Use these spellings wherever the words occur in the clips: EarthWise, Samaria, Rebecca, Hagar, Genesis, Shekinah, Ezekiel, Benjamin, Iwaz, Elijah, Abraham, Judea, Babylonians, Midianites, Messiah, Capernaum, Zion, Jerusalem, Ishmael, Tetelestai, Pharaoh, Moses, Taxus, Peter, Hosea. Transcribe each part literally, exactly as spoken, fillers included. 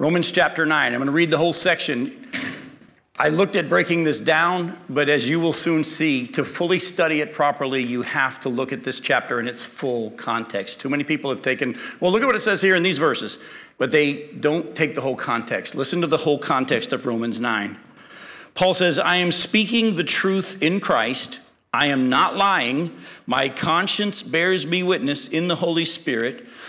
Romans chapter nine. I'm going to read the whole section. I looked at breaking this down, but as you will soon see, to fully study it properly, you have to look at this chapter in its full context. Too many people have taken, well, look at what it says here in these verses, but they don't take the whole context. Listen to the whole context of Romans nine. Paul says, I am speaking the truth in Christ. I am not lying. My conscience bears me witness in the Holy Spirit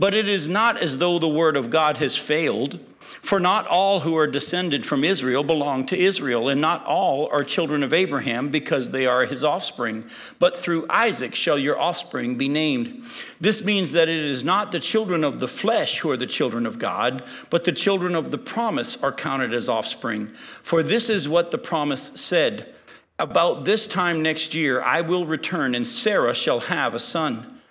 But it is not as though the word of God has failed, for not all who are descended from Israel belong to Israel, and not all are children of Abraham because they are his offspring. But through Isaac shall your offspring be named. This means that it is not the children of the flesh who are the children of God, but the children of the promise are counted as offspring. For this is what the promise said, about this time next year I will return, and Sarah shall have a son.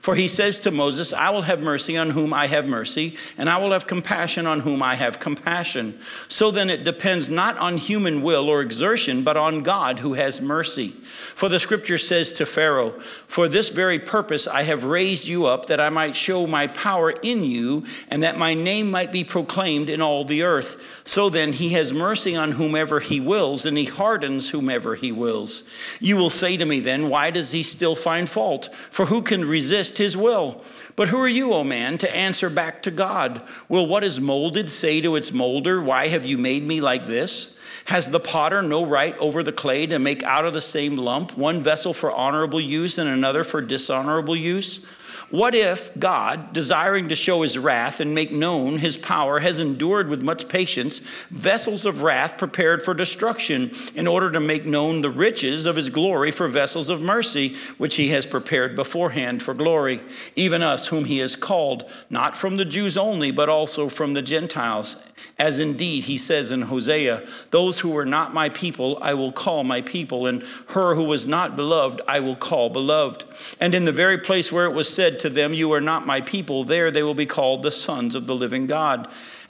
For he says to Moses, I will have mercy on whom I have mercy, and I will have compassion on whom I have compassion. So then it depends not on human will or exertion, but on God who has mercy. For the scripture says to Pharaoh, for this very purpose I have raised you up, that I might show my power in you, and that my name might be proclaimed in all the earth. So then he has mercy on whomever he wills, and he hardens whomever he wills. You will say to me then, why does he still find fault? For who can resist his will? But who are you, O man, to answer back to God? Will what is molded say to its molder, why have you made me like this? Has the potter no right over the clay to make out of the same lump one vessel for honorable use and another for dishonorable use? What if God, desiring to show his wrath and make known his power, has endured with much patience vessels of wrath prepared for destruction in order to make known the riches of his glory for vessels of mercy, which he has prepared beforehand for glory, even us whom he has called, not from the Jews only, but also from the Gentiles. As indeed he says in Hosea, those who were not my people, I will call my people, and her who was not beloved, I will call beloved. And in the very place where it was said to them, you are not my people, there they will be called the sons of the living God.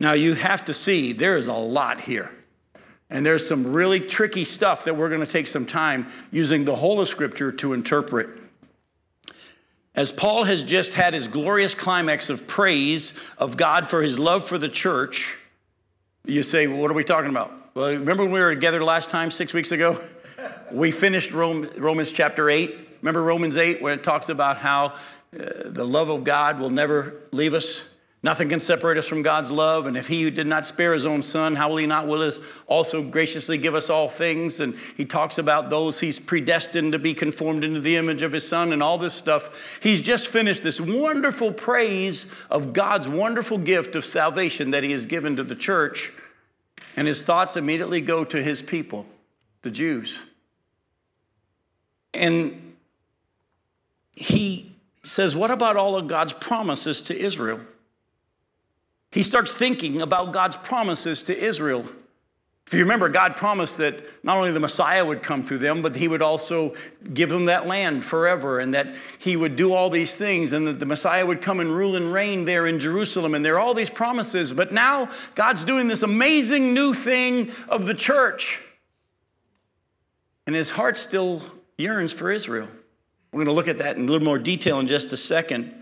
Now, you have to see there is a lot here, and there's some really tricky stuff that we're going to take some time using the whole of Scripture to interpret. As Paul has just had his glorious climax of praise of God for his love for the church, you say, well, what are we talking about? Well, remember when we were together last time, six weeks ago? We finished Romans chapter eight. Remember Romans eight, where it talks about how uh, the love of God will never leave us? Nothing can separate us from God's love. And if he who did not spare his own son, how will he not will us also graciously give us all things? And he talks about those he's predestined to be conformed into the image of his son and all this stuff. He's just finished this wonderful praise of God's wonderful gift of salvation that he has given to the church. And his thoughts immediately go to his people, the Jews. And he says, what about all of God's promises to Israel? He starts thinking about God's promises to Israel. If you remember, God promised that not only the Messiah would come through them, but he would also give them that land forever, and that he would do all these things, and that the Messiah would come and rule and reign there in Jerusalem. And there are all these promises. But now God's doing this amazing new thing of the church. And his heart still yearns for Israel. We're going to look at that in a little more detail in just a second.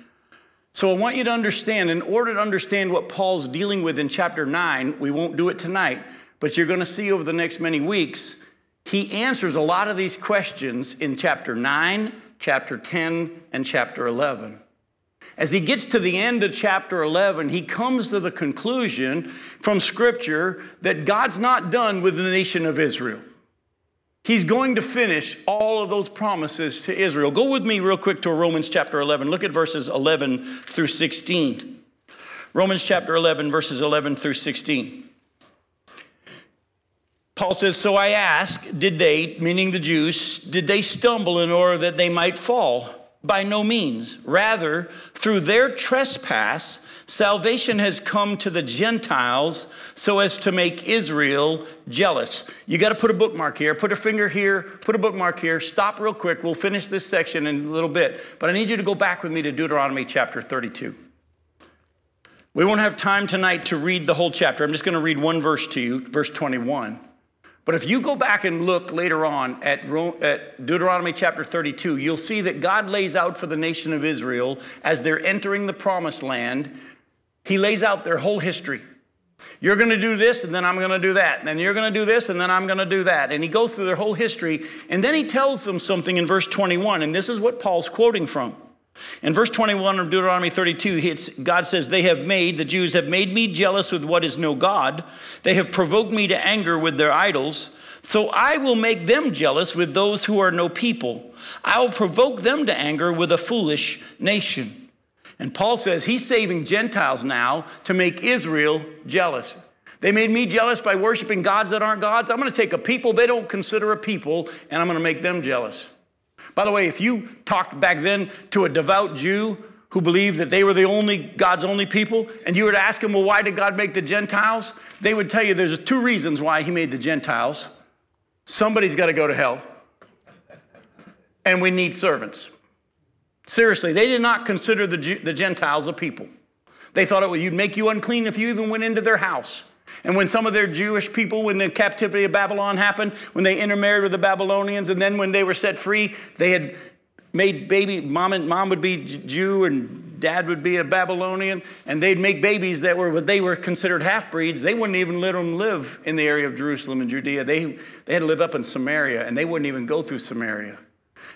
So I want you to understand, in order to understand what Paul's dealing with in chapter nine, we won't do it tonight, but you're going to see over the next many weeks, he answers a lot of these questions in chapter nine, chapter ten, and chapter eleven. As he gets to the end of chapter eleven, he comes to the conclusion from Scripture that God's not done with the nation of Israel. He's going to finish all of those promises to Israel. Go with me real quick to Romans chapter eleven. Look at verses eleven through sixteen. Romans chapter eleven, verses eleven through sixteen. Paul says, so I ask, did they, meaning the Jews, did they stumble in order that they might fall? By no means. Rather, through their trespass, salvation has come to the Gentiles so as to make Israel jealous. You got to put a bookmark here, put a finger here, put a bookmark here. Stop real quick. We'll finish this section in a little bit. But I need you to go back with me to Deuteronomy chapter thirty-two. We won't have time tonight to read the whole chapter. I'm just going to read one verse to you, verse twenty-one. But if you go back and look later on at Deuteronomy chapter thirty-two, you'll see that God lays out for the nation of Israel as they're entering the promised land. He lays out their whole history. You're going to do this, and then I'm going to do that. And then you're going to do this, and then I'm going to do that. And he goes through their whole history. And then he tells them something in verse twenty-one, and this is what Paul's quoting from. In verse twenty-one of Deuteronomy thirty-two, God says, they have made, the Jews have made me jealous with what is no God. They have provoked me to anger with their idols. So I will make them jealous with those who are no people. I will provoke them to anger with a foolish nation. And Paul says he's saving Gentiles now to make Israel jealous. They made me jealous by worshiping gods that aren't gods. I'm going to take a people they don't consider a people, and I'm going to make them jealous. By the way, if you talked back then to a devout Jew who believed that they were the only God's only people, and you were to ask them, well, why did God make the Gentiles? They would tell you there's two reasons why he made the Gentiles. Somebody's got to go to hell, and we need servants. Seriously, they did not consider the, Jew, the Gentiles a people. They thought it would make you unclean if you even went into their house. And when some of their Jewish people, when the captivity of Babylon happened, when they intermarried with the Babylonians, and then when they were set free, they had made baby, mom and mom would be Jew and dad would be a Babylonian, and they'd make babies that were, they were considered half-breeds. They wouldn't even let them live in the area of Jerusalem and Judea. They, they had to live up in Samaria, and they wouldn't even go through Samaria.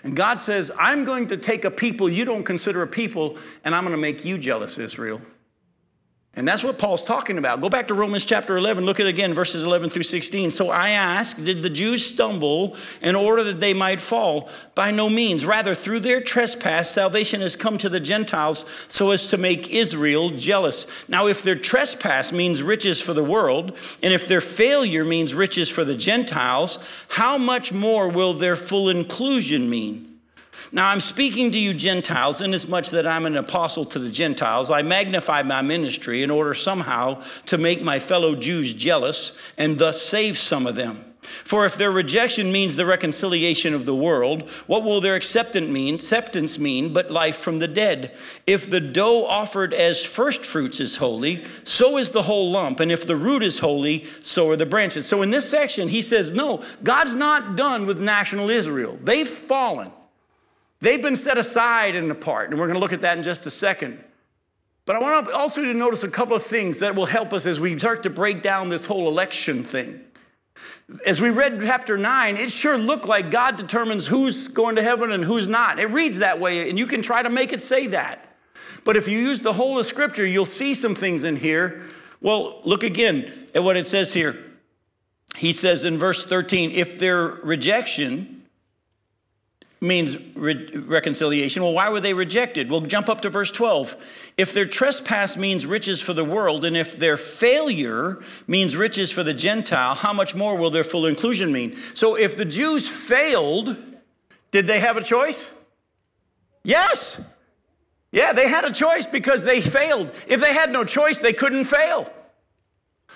And God says, I'm going to take a people you don't consider a people, and I'm going to make you jealous, Israel. And that's what Paul's talking about. Go back to Romans chapter eleven. Look at it again, verses eleven through sixteen. So I ask, did the Jews stumble in order that they might fall? By no means. Rather, through their trespass, salvation has come to the Gentiles so as to make Israel jealous. Now, if their trespass means riches for the world, and if their failure means riches for the Gentiles, how much more will their full inclusion mean? Now, I'm speaking to you Gentiles, inasmuch that I'm an apostle to the Gentiles. I magnify my ministry in order somehow to make my fellow Jews jealous and thus save some of them. For if their rejection means the reconciliation of the world, what will their acceptance mean, acceptance mean but life from the dead? If the dough offered as first fruits is holy, so is the whole lump. And if the root is holy, so are the branches. So in this section, he says, no, God's not done with national Israel. They've fallen. They've been set aside and apart, and we're going to look at that in just a second. But I want to also to notice a couple of things that will help us as we start to break down this whole election thing. As we read chapter nine, it sure looked like God determines who's going to heaven and who's not. It reads that way, and you can try to make it say that. But if you use the whole of Scripture, you'll see some things in here. Well, look again at what it says here. He says in verse thirteen, if their rejection means re- reconciliation. Well, why were they rejected? Well, jump up to verse twelve. If their trespass means riches for the world, and if their failure means riches for the Gentile, how much more will their full inclusion mean? So if the Jews failed, did they have a choice? Yes. Yeah, they had a choice because they failed. If they had no choice, they couldn't fail.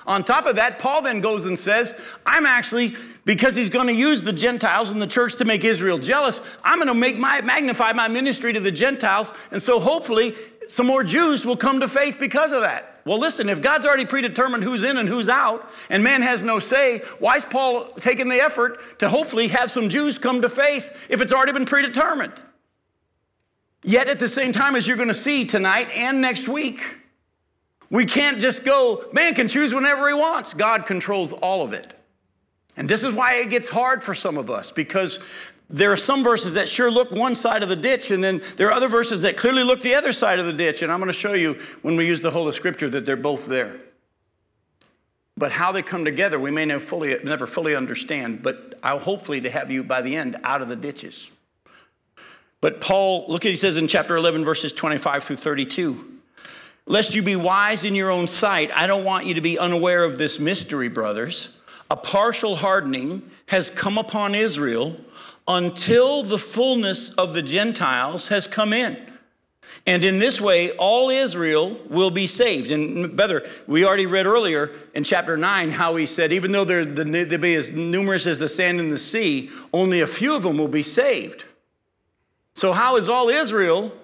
On top of that, Paul then goes and says, I'm actually, because he's going to use the Gentiles and the church to make Israel jealous, I'm going to make my magnify my ministry to the Gentiles. And so hopefully some more Jews will come to faith because of that. Well, listen, if God's already predetermined who's in and who's out, and man has no say, why is Paul taking the effort to hopefully have some Jews come to faith if it's already been predetermined? Yet at the same time, as you're going to see tonight and next week, we can't just go, man can choose whenever he wants. God controls all of it. And this is why it gets hard for some of us, because there are some verses that sure look one side of the ditch, and then there are other verses that clearly look the other side of the ditch. And I'm going to show you when we use the Holy Scripture that they're both there. But how they come together, we may never fully, never fully understand, but I'll hopefully to have you by the end out of the ditches. But Paul, look at he says in chapter eleven, verses twenty-five through thirty-two. Lest you be wise in your own sight, I don't want you to be unaware of this mystery, brothers. A partial hardening has come upon Israel until the fullness of the Gentiles has come in. And in this way, all Israel will be saved. And better, we already read earlier in chapter nine how he said, even though they're the, they'll be as numerous as the sand in the sea, only a few of them will be saved. So how is all Israel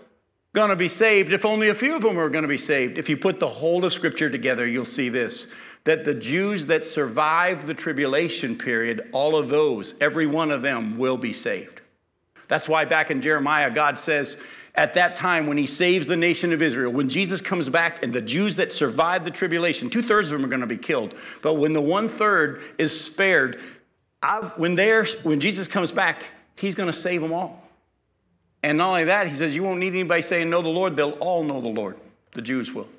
going to be saved if only a few of them are going to be saved? If you put the whole of Scripture together, you'll see this, that the Jews that survive the tribulation period, all of those, every one of them will be saved. That's why back in Jeremiah, God says at that time when he saves the nation of Israel, when Jesus comes back and the Jews that survive the tribulation, two-thirds of them are going to be killed. But when the one-third is spared, I've, when, when Jesus comes back, he's going to save them all. And not only that, he says, you won't need anybody saying, know the Lord. They'll all know the Lord. The Jews will.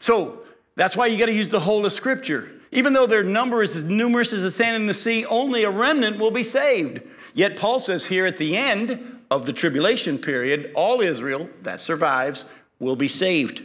So that's why you got to use the whole of Scripture. Even though their number is as numerous as the sand in the sea, only a remnant will be saved. Yet Paul says here at the end of the tribulation period, all Israel that survives will be saved.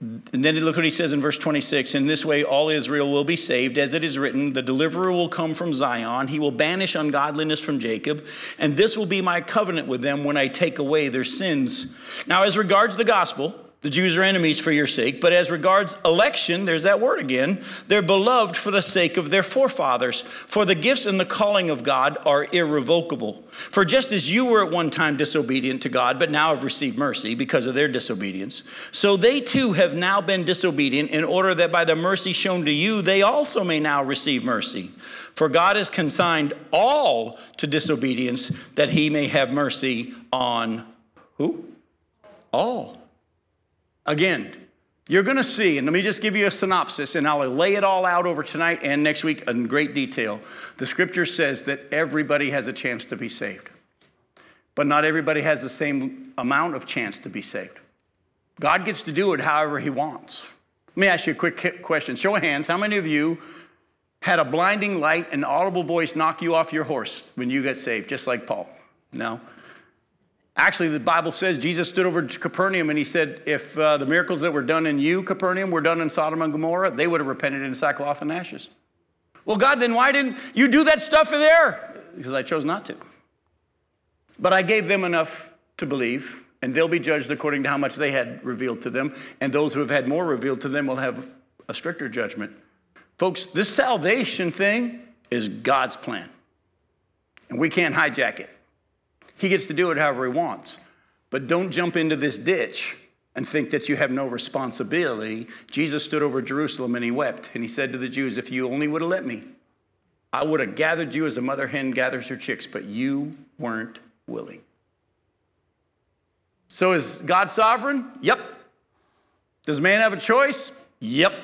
And then look what he says in verse twenty-six. In this way, all Israel will be saved. As it is written, the deliverer will come from Zion. He will banish ungodliness from Jacob. And this will be my covenant with them when I take away their sins. Now, as regards the gospel, the Jews are enemies for your sake. But as regards election, there's that word again, they're beloved for the sake of their forefathers. For the gifts and the calling of God are irrevocable. For just as you were at one time disobedient to God, but now have received mercy because of their disobedience, so they too have now been disobedient in order that by the mercy shown to you, they also may now receive mercy. For God has consigned all to disobedience that he may have mercy on who? All. Again, you're going to see, and let me just give you a synopsis, and I'll lay it all out over tonight and next week in great detail. The Scripture says that everybody has a chance to be saved, but not everybody has the same amount of chance to be saved. God gets to do it however he wants. Let me ask you a quick question. Show of hands, how many of you had a blinding light, an audible voice knock you off your horse when you got saved, just like Paul? No. Actually, the Bible says Jesus stood over Capernaum and he said, if uh, the miracles that were done in you, Capernaum, were done in Sodom and Gomorrah, they would have repented in sackcloth and ashes. Well, God, then why didn't you do that stuff in there? Because I chose not to. But I gave them enough to believe, and they'll be judged according to how much they had revealed to them. And those who have had more revealed to them will have a stricter judgment. Folks, this salvation thing is God's plan, and we can't hijack it. He gets to do it however he wants. But don't jump into this ditch and think that you have no responsibility. Jesus stood over Jerusalem and he wept. And he said to the Jews, if you only would have let me, I would have gathered you as a mother hen gathers her chicks, but you weren't willing. So is God sovereign? Yep. Does man have a choice? Yep.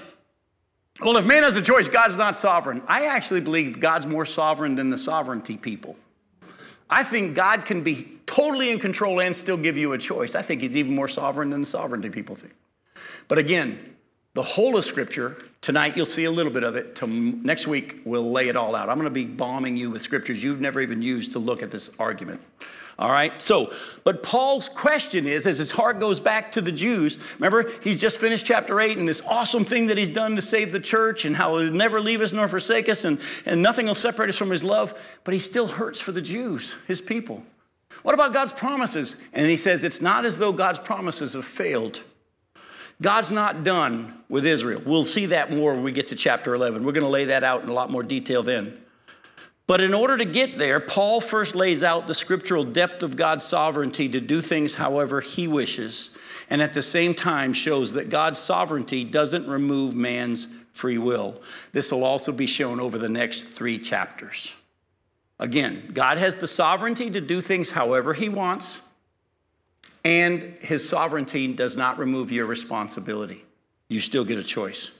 Well, if man has a choice, God's not sovereign. I actually believe God's more sovereign than the sovereignty people. I think God can be totally in control and still give you a choice. I think he's even more sovereign than the sovereignty people think. But again, the whole of Scripture, tonight you'll see a little bit of it. Next week, we'll lay it all out. I'm going to be bombing you with Scriptures you've never even used to look at this argument. All right? So, but Paul's question is, as his heart goes back to the Jews, remember, he's just finished chapter eight and this awesome thing that he's done to save the church and how he'll never leave us nor forsake us and, and nothing will separate us from his love, but he still hurts for the Jews, his people. What about God's promises? And he says it's not as though God's promises have failed. God's not done with Israel. We'll see that more when we get to chapter eleven. We're going to lay that out in a lot more detail then. But in order to get there, Paul first lays out the scriptural depth of God's sovereignty to do things however he wishes, and at the same time shows that God's sovereignty doesn't remove man's free will. This will also be shown over the next three chapters. Again, God has the sovereignty to do things however he wants, and his sovereignty does not remove your responsibility. You still get a choice.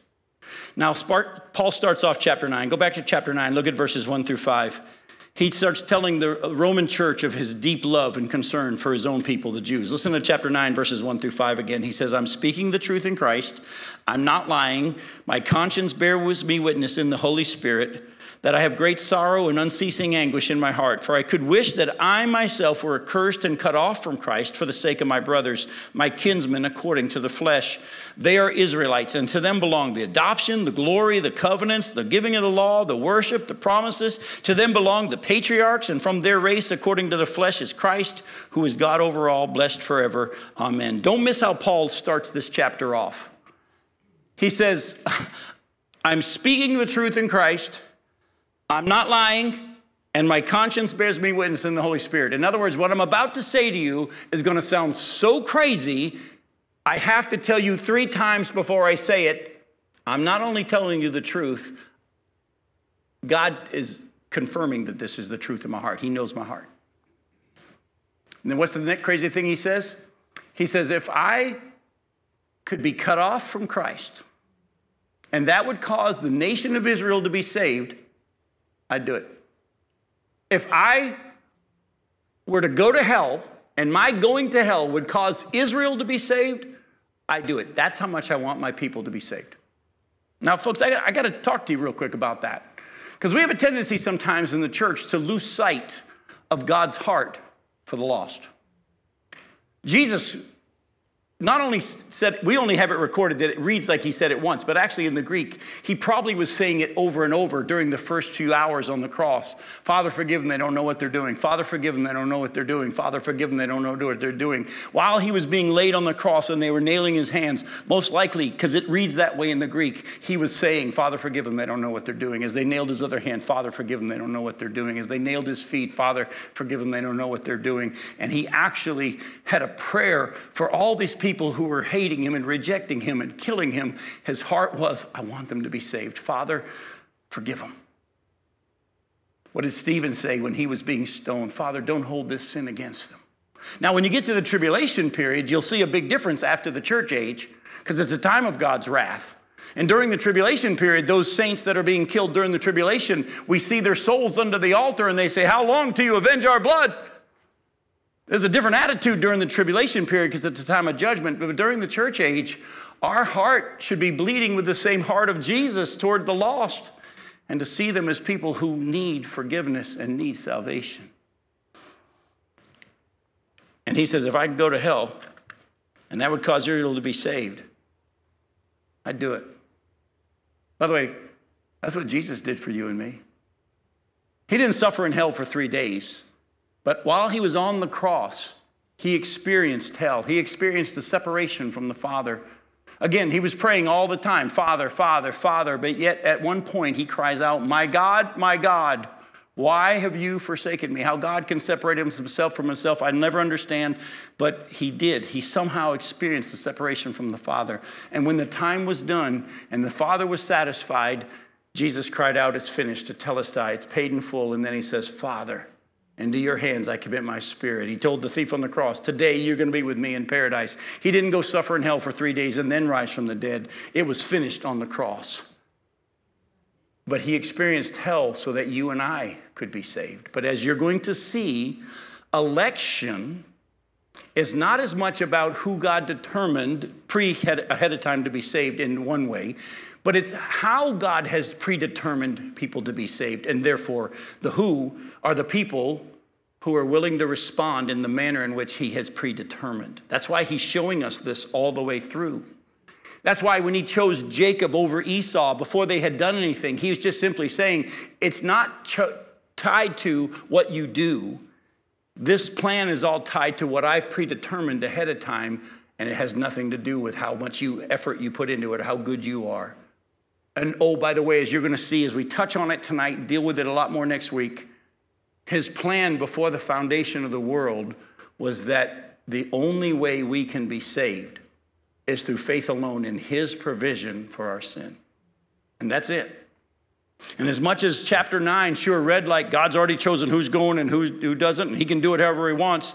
Now, Paul starts off chapter nine. Go back to chapter nine. Look at verses one through five. He starts telling the Roman church of his deep love and concern for his own people, the Jews. Listen to chapter nine, verses one through five again. He says, I'm speaking the truth in Christ. I'm not lying. My conscience bears me witness in the Holy Spirit that I have great sorrow and unceasing anguish in my heart. For I could wish that I myself were accursed and cut off from Christ for the sake of my brothers, my kinsmen, according to the flesh. They are Israelites, and to them belong the adoption, the glory, the covenants, the giving of the law, the worship, the promises. To them belong the patriarchs, and from their race, according to the flesh, is Christ, who is God over all, blessed forever. Amen. Don't miss how Paul starts this chapter off. He says, I'm speaking the truth in Christ. I'm not lying, and my conscience bears me witness in the Holy Spirit. In other words, what I'm about to say to you is going to sound so crazy, I have to tell you three times before I say it. I'm not only telling you the truth, God is confirming that this is the truth in my heart. He knows my heart. And then what's the next crazy thing he says? He says, if I could be cut off from Christ, and that would cause the nation of Israel to be saved, I'd do it. If I were to go to hell and my going to hell would cause Israel to be saved, I'd do it. That's how much I want my people to be saved. Now, folks, I got, I got to talk to you real quick about that, because we have a tendency sometimes in the church to lose sight of God's heart for the lost. Jesus not only said, we only have it recorded that it reads like he said it once, but actually in the Greek, he probably was saying it over and over during the first few hours on the cross. Father, forgive them, they don't know what they're doing. Father, forgive them, they don't know what they're doing. Father, forgive them, they don't know what they're doing. While he was being laid on the cross and they were nailing his hands, most likely, because it reads that way in the Greek, he was saying, Father, forgive them, they don't know what they're doing. As they nailed his other hand, Father, forgive them, they don't know what they're doing. As they nailed his feet, Father, forgive them, they don't know what they're doing. And he actually had a prayer for all these people. People who were hating him and rejecting him and killing him, his heart was, I want them to be saved. Father, forgive them. What did Stephen say when he was being stoned? Father, don't hold this sin against them. Now, when you get to the tribulation period, you'll see a big difference after the church age, because it's a time of God's wrath. And during the tribulation period, those saints that are being killed during the tribulation, we see their souls under the altar and they say, how long till you avenge our blood? There's a different attitude during the tribulation period because it's a time of judgment. But during the church age, our heart should be bleeding with the same heart of Jesus toward the lost and to see them as people who need forgiveness and need salvation. And he says, if I could go to hell and that would cause Israel to be saved, I'd do it. By the way, that's what Jesus did for you and me. He didn't suffer in hell for three days. But while he was on the cross, he experienced hell. He experienced the separation from the Father. Again, he was praying all the time, Father, Father, Father. But yet at one point he cries out, my God, my God, why have you forsaken me? How God can separate himself from himself, I never understand. But he did. He somehow experienced the separation from the Father. And when the time was done and the Father was satisfied, Jesus cried out, it's finished, Tetelestai, it's paid in full. And then he says, Father, into your hands I commit my spirit. He told the thief on the cross, today you're going to be with me in paradise. He didn't go suffer in hell for three days and then rise from the dead. It was finished on the cross. But he experienced hell so that you and I could be saved. But as you're going to see, election is not as much about who God determined pre ahead of time to be saved in one way, but it's how God has predetermined people to be saved. And therefore, the who are the people who are willing to respond in the manner in which he has predetermined. That's why he's showing us this all the way through. That's why when he chose Jacob over Esau before they had done anything, he was just simply saying, it's not ch- tied to what you do. This plan is all tied to what I've predetermined ahead of time, and it has nothing to do with how much you effort you put into it, or how good you are. And oh, by the way, as you're going to see, as we touch on it tonight, deal with it a lot more next week, his plan before the foundation of the world was that the only way we can be saved is through faith alone in his provision for our sin. And that's it. And as much as chapter nine sure read like God's already chosen who's going and who's, who doesn't, and he can do it however he wants.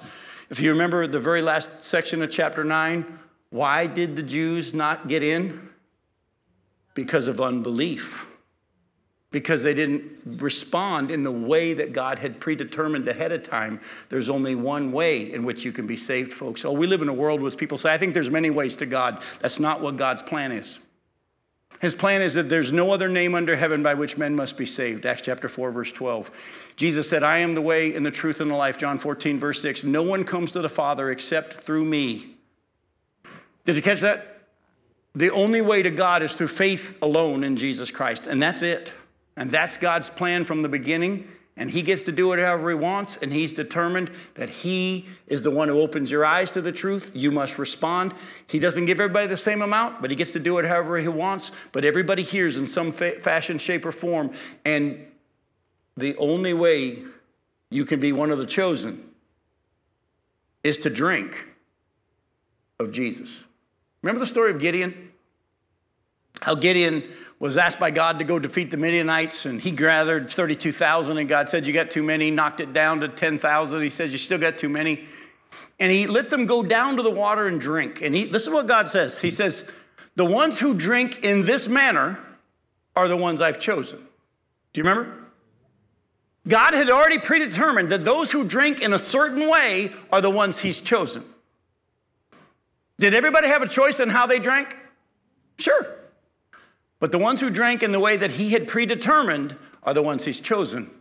If you remember the very last section of chapter nine, why did the Jews not get in? Because of unbelief. Because they didn't respond in the way that God had predetermined ahead of time. There's only one way in which you can be saved, folks. Oh, we live in a world where people say, I think there's many ways to God. That's not what God's plan is. His plan is that there's no other name under heaven by which men must be saved. Acts chapter four, verse twelve. Jesus said, I am the way and the truth and the life. John fourteen, verse six. No one comes to the Father except through me. Did you catch that? The only way to God is through faith alone in Jesus Christ. And that's it. And that's God's plan from the beginning. And he gets to do it however he wants. And he's determined that he is the one who opens your eyes to the truth. You must respond. He doesn't give everybody the same amount, but he gets to do it however he wants. But everybody hears in some fa- fashion, shape, or form. And the only way you can be one of the chosen is to drink of Jesus. Remember the story of Gideon? How Gideon was asked by God to go defeat the Midianites, and he gathered thirty-two thousand, and God said, you got too many, knocked it down to ten thousand. He says, you still got too many. And he lets them go down to the water and drink. And he, this is what God says. He says, the ones who drink in this manner are the ones I've chosen. Do you remember? God had already predetermined that those who drink in a certain way are the ones he's chosen. Did everybody have a choice in how they drank? Sure. But the ones who drank in the way that he had predetermined are the ones he's chosen.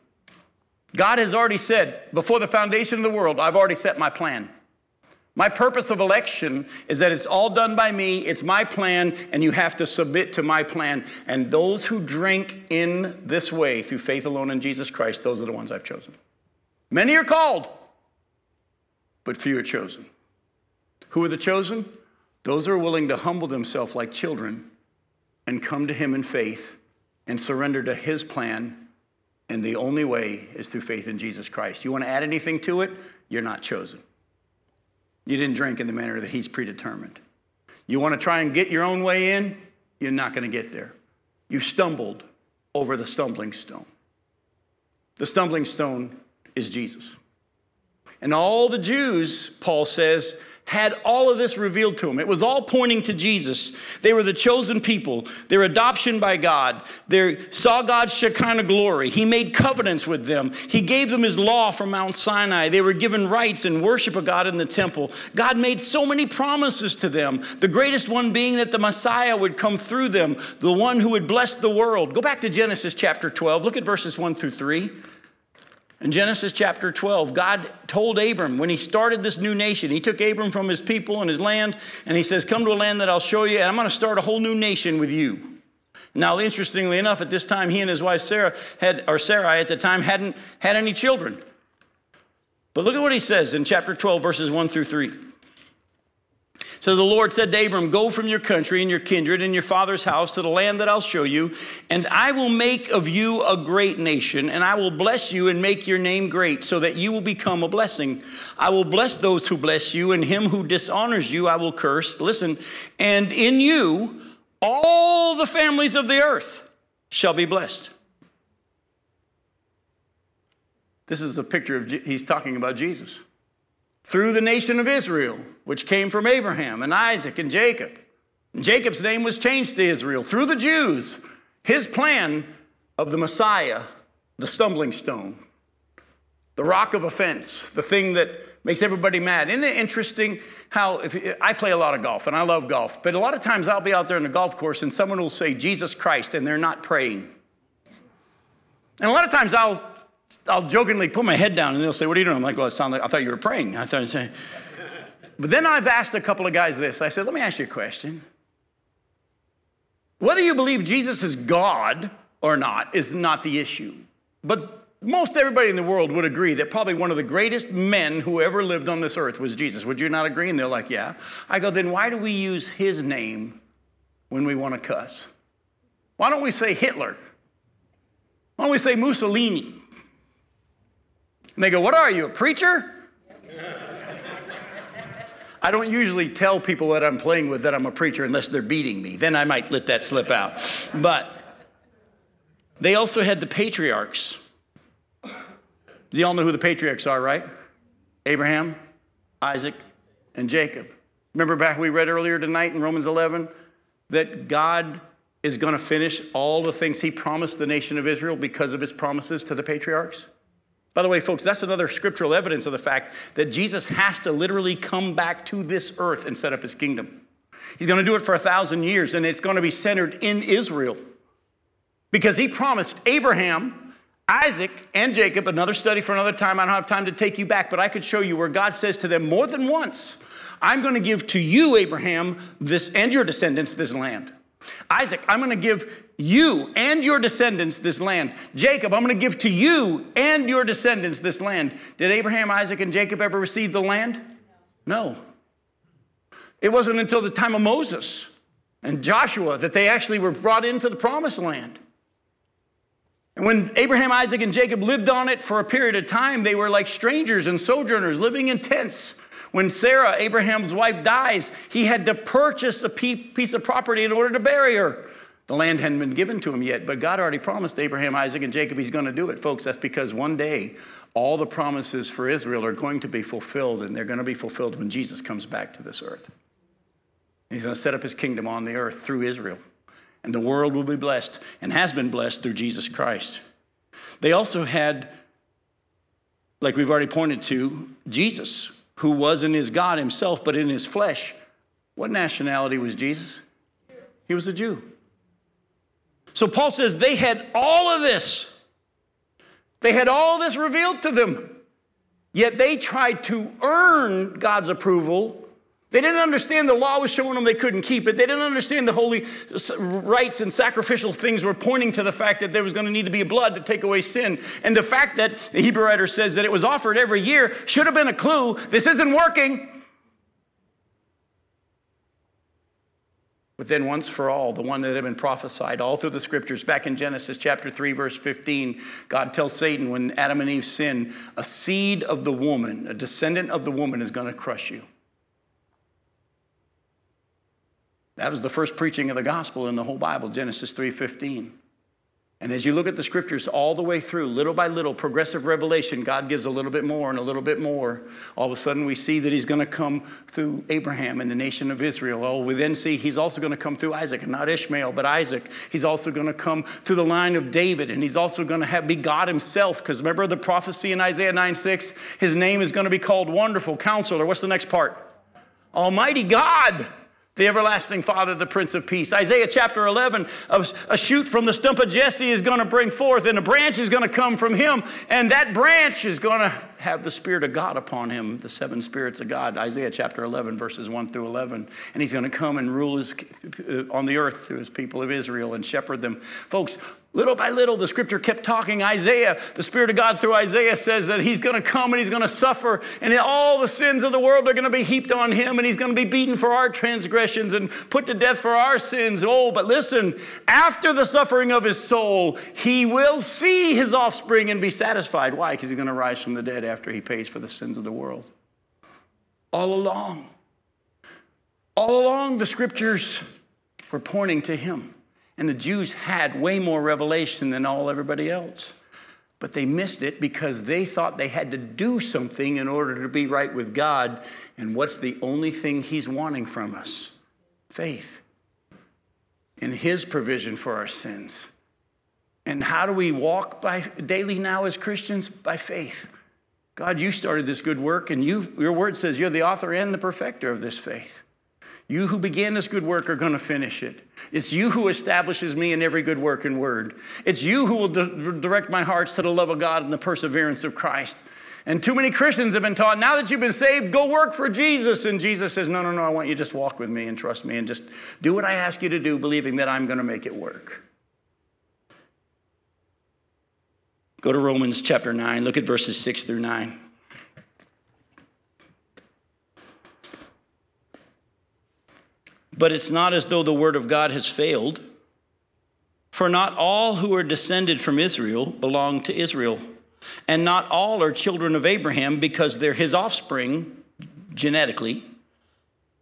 God has already said, before the foundation of the world, I've already set my plan. My purpose of election is that it's all done by me, it's my plan, and you have to submit to my plan. And those who drink in this way, through faith alone in Jesus Christ, those are the ones I've chosen. Many are called, but few are chosen. Who are the chosen? Those who are willing to humble themselves like children and come to him in faith and surrender to his plan. And the only way is through faith in Jesus Christ. You want to add anything to it? You're not chosen. You didn't drink in the manner that he's predetermined. You want to try and get your own way in? You're not going to get there. You stumbled over the stumbling stone. The stumbling stone is Jesus. And all the Jews, Paul says, had all of this revealed to them. It was all pointing to Jesus. They were the chosen people. Their adoption by God. They saw God's Shekinah glory. He made covenants with them. He gave them his law from Mount Sinai. They were given rites and worship of God in the temple. God made so many promises to them. The greatest one being that the Messiah would come through them, the one who would bless the world. Go back to Genesis chapter twelve. Look at verses one through three. In Genesis chapter twelve, God told Abram when he started this new nation, he took Abram from his people and his land, and he says, come to a land that I'll show you, and I'm going to start a whole new nation with you. Now, interestingly enough, at this time, he and his wife Sarah had, or Sarai at the time, hadn't had any children. But look at what he says in chapter twelve, verses one through three. So the Lord said to Abram, go from your country and your kindred and your father's house to the land that I'll show you, and I will make of you a great nation, and I will bless you and make your name great so that you will become a blessing. I will bless those who bless you, and him who dishonors you I will curse. Listen, and in you all the families of the earth shall be blessed. This is a picture of, he's talking about Jesus. Through the nation of Israel, which came from Abraham and Isaac and Jacob. And Jacob's name was changed to Israel. Through the Jews, his plan of the Messiah, the stumbling stone, the rock of offense, the thing that makes everybody mad. Isn't it interesting how, if, I play a lot of golf and I love golf, but a lot of times I'll be out there on the golf course and someone will say Jesus Christ and they're not praying. And a lot of times I'll I'll jokingly put my head down and they'll say, what are you doing? I'm like, well, it sounded like, I thought you were praying. I thought you were saying. But then I've asked a couple of guys this. I said, let me ask you a question. Whether you believe Jesus is God or not is not the issue. But Most everybody in the world would agree that probably one of the greatest men who ever lived on this earth was Jesus. Would you not agree? And they're like, yeah. I go, then why do we use his name when we want to cuss? Why don't we say Hitler? Why don't we say Mussolini? And they go, what are you, a preacher? I don't usually tell people that I'm playing with that I'm a preacher unless they're beating me. Then I might let that slip out. But they also had the patriarchs. You all know who the patriarchs are, right? Abraham, Isaac, and Jacob. Remember back we read earlier tonight in Romans eleven that God is going to finish all the things he promised the nation of Israel because of his promises to the patriarchs? By the way, folks, that's another scriptural evidence of the fact that Jesus has to literally come back to this earth and set up his kingdom. He's going to do it for a thousand years, and it's going to be centered in Israel because he promised Abraham, Isaac, and Jacob, another study for another time. I don't have time to take you back, but I could show you where God says to them more than once, I'm going to give to you, Abraham, this and your descendants this land. Isaac, I'm going to give you and your descendants this land. Jacob, I'm going to give to you and your descendants this land. Did Abraham, Isaac, and Jacob ever receive the land? No. It wasn't until the time of Moses and Joshua that they actually were brought into the promised land. And when Abraham, Isaac, and Jacob lived on it for a period of time, they were like strangers and sojourners living in tents. When Sarah, Abraham's wife, dies, he had to purchase a piece of property in order to bury her. The land hadn't been given to him yet, but God already promised Abraham, Isaac, and Jacob he's going to do it. Folks, that's because one day all the promises for Israel are going to be fulfilled, and they're going to be fulfilled when Jesus comes back to this earth. He's going to set up his kingdom on the earth through Israel. And the world will be blessed and has been blessed through Jesus Christ. They also had, like we've already pointed to, Jesus, who was and is God himself, but in his flesh. What nationality was Jesus? He was a Jew. So Paul says they had all of this. They had all this revealed to them. Yet they tried to earn God's approval. They didn't understand the law was showing them they couldn't keep it. They didn't understand the holy rites and sacrificial things were pointing to the fact that there was going to need to be blood to take away sin. And the fact that the Hebrew writer says that it was offered every year should have been a clue. This isn't working. But then once for all, the one that had been prophesied all through the scriptures, back in Genesis chapter three, verse fifteen, God tells Satan when Adam and Eve sin, a seed of the woman, a descendant of the woman is going to crush you. That was the first preaching of the gospel in the whole Bible, Genesis three fifteen. And as you look at the scriptures all the way through, little by little, progressive revelation, God gives a little bit more and a little bit more. All of a sudden, we see that he's going to come through Abraham and the nation of Israel. Oh, we then see he's also going to come through Isaac, and not Ishmael, but Isaac. He's also going to come through the line of David, and he's also going to have, be God himself. Because remember the prophecy in Isaiah nine six? His name is going to be called Wonderful Counselor. What's the next part? Almighty God. The everlasting Father, the Prince of Peace. Isaiah chapter eleven, a, a shoot from the stump of Jesse is going to bring forth, and a branch is going to come from him, and that branch is going to have the Spirit of God upon him, the seven spirits of God. Isaiah chapter eleven, verses one through eleven. And he's going to come and rule his, uh, on the earth through his people of Israel and shepherd them. Folks, little by little, the scripture kept talking. Isaiah, the Spirit of God through Isaiah says that he's going to come and he's going to suffer, and all the sins of the world are going to be heaped on him, and he's going to be beaten for our transgressions and put to death for our sins. Oh, but listen, after the suffering of his soul, he will see his offspring and be satisfied. Why? Because he's going to rise from the dead after he pays for the sins of the world. All along, all along, the scriptures were pointing to him. And the Jews had way more revelation than all everybody else. But they missed it because they thought they had to do something in order to be right with God. And what's the only thing he's wanting from us? Faith in his provision for our sins. And how do we walk by daily now as Christians? By faith. God, you started this good work, and you, your word says you're the author and the perfecter of this faith. You who began this good work are going to finish it. It's you who establishes me in every good work and word. It's you who will di- direct my hearts to the love of God and the perseverance of Christ. And too many Christians have been taught, now that you've been saved, go work for Jesus. And Jesus says, no, no, no, I want you to just walk with me and trust me and just do what I ask you to do, believing that I'm going to make it work. Go to Romans chapter nine. Look at verses six through nine. But it's not as though the word of God has failed, for not all who are descended from Israel belong to Israel, and not all are children of Abraham because they're his offspring genetically,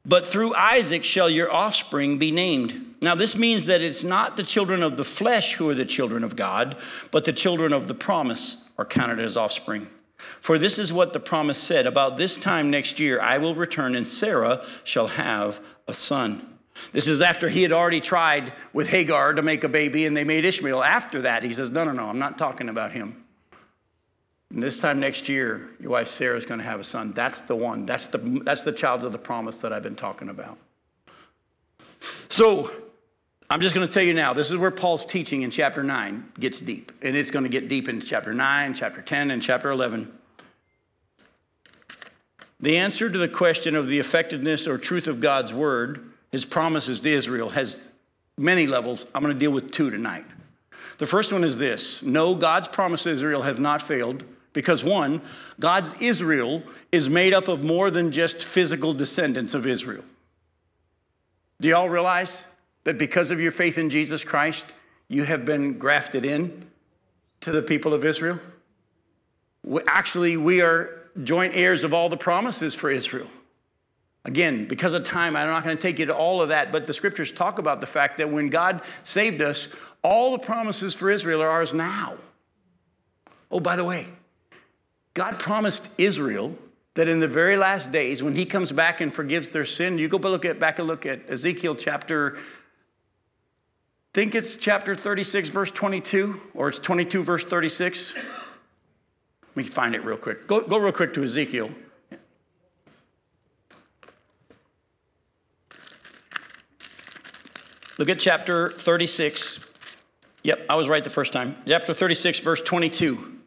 but through Isaac shall your offspring be named. Now, this means that it's not the children of the flesh who are the children of God, but the children of the promise are counted as offspring. For this is what the promise said, about this time next year I will return and Sarah shall have a son. This is after he had already tried with Hagar to make a baby and they made Ishmael. After that, he says, no, no, no, I'm not talking about him. And this time next year, your wife Sarah is going to have a son. That's the one. That's the, that's the child of the promise that I've been talking about. So I'm just going to tell you now, this is where Paul's teaching in chapter nine gets deep. And it's going to get deep in chapter nine, chapter ten, and chapter eleven. The answer to the question of the effectiveness or truth of God's word, his promises to Israel, has many levels. I'm going to deal with two tonight. The first one is this. No, God's promise to Israel have not failed because, one, God's Israel is made up of more than just physical descendants of Israel. Do you all realize that because of your faith in Jesus Christ, you have been grafted in to the people of Israel? We, actually, we are joint heirs of all the promises for Israel. Again, because of time, I'm not going to take you to all of that, but the scriptures talk about the fact that when God saved us, all the promises for Israel are ours now. Oh, by the way, God promised Israel that in the very last days, when he comes back and forgives their sin, you go look at, back and look at Ezekiel chapter I think it's chapter thirty-six, verse twenty-two, or it's twenty-two, verse thirty-six. Let me find it real quick. Go, go real quick to Ezekiel. Look at chapter thirty-six. Yep, I was right the first time. Chapter thirty-six, verse twenty-two.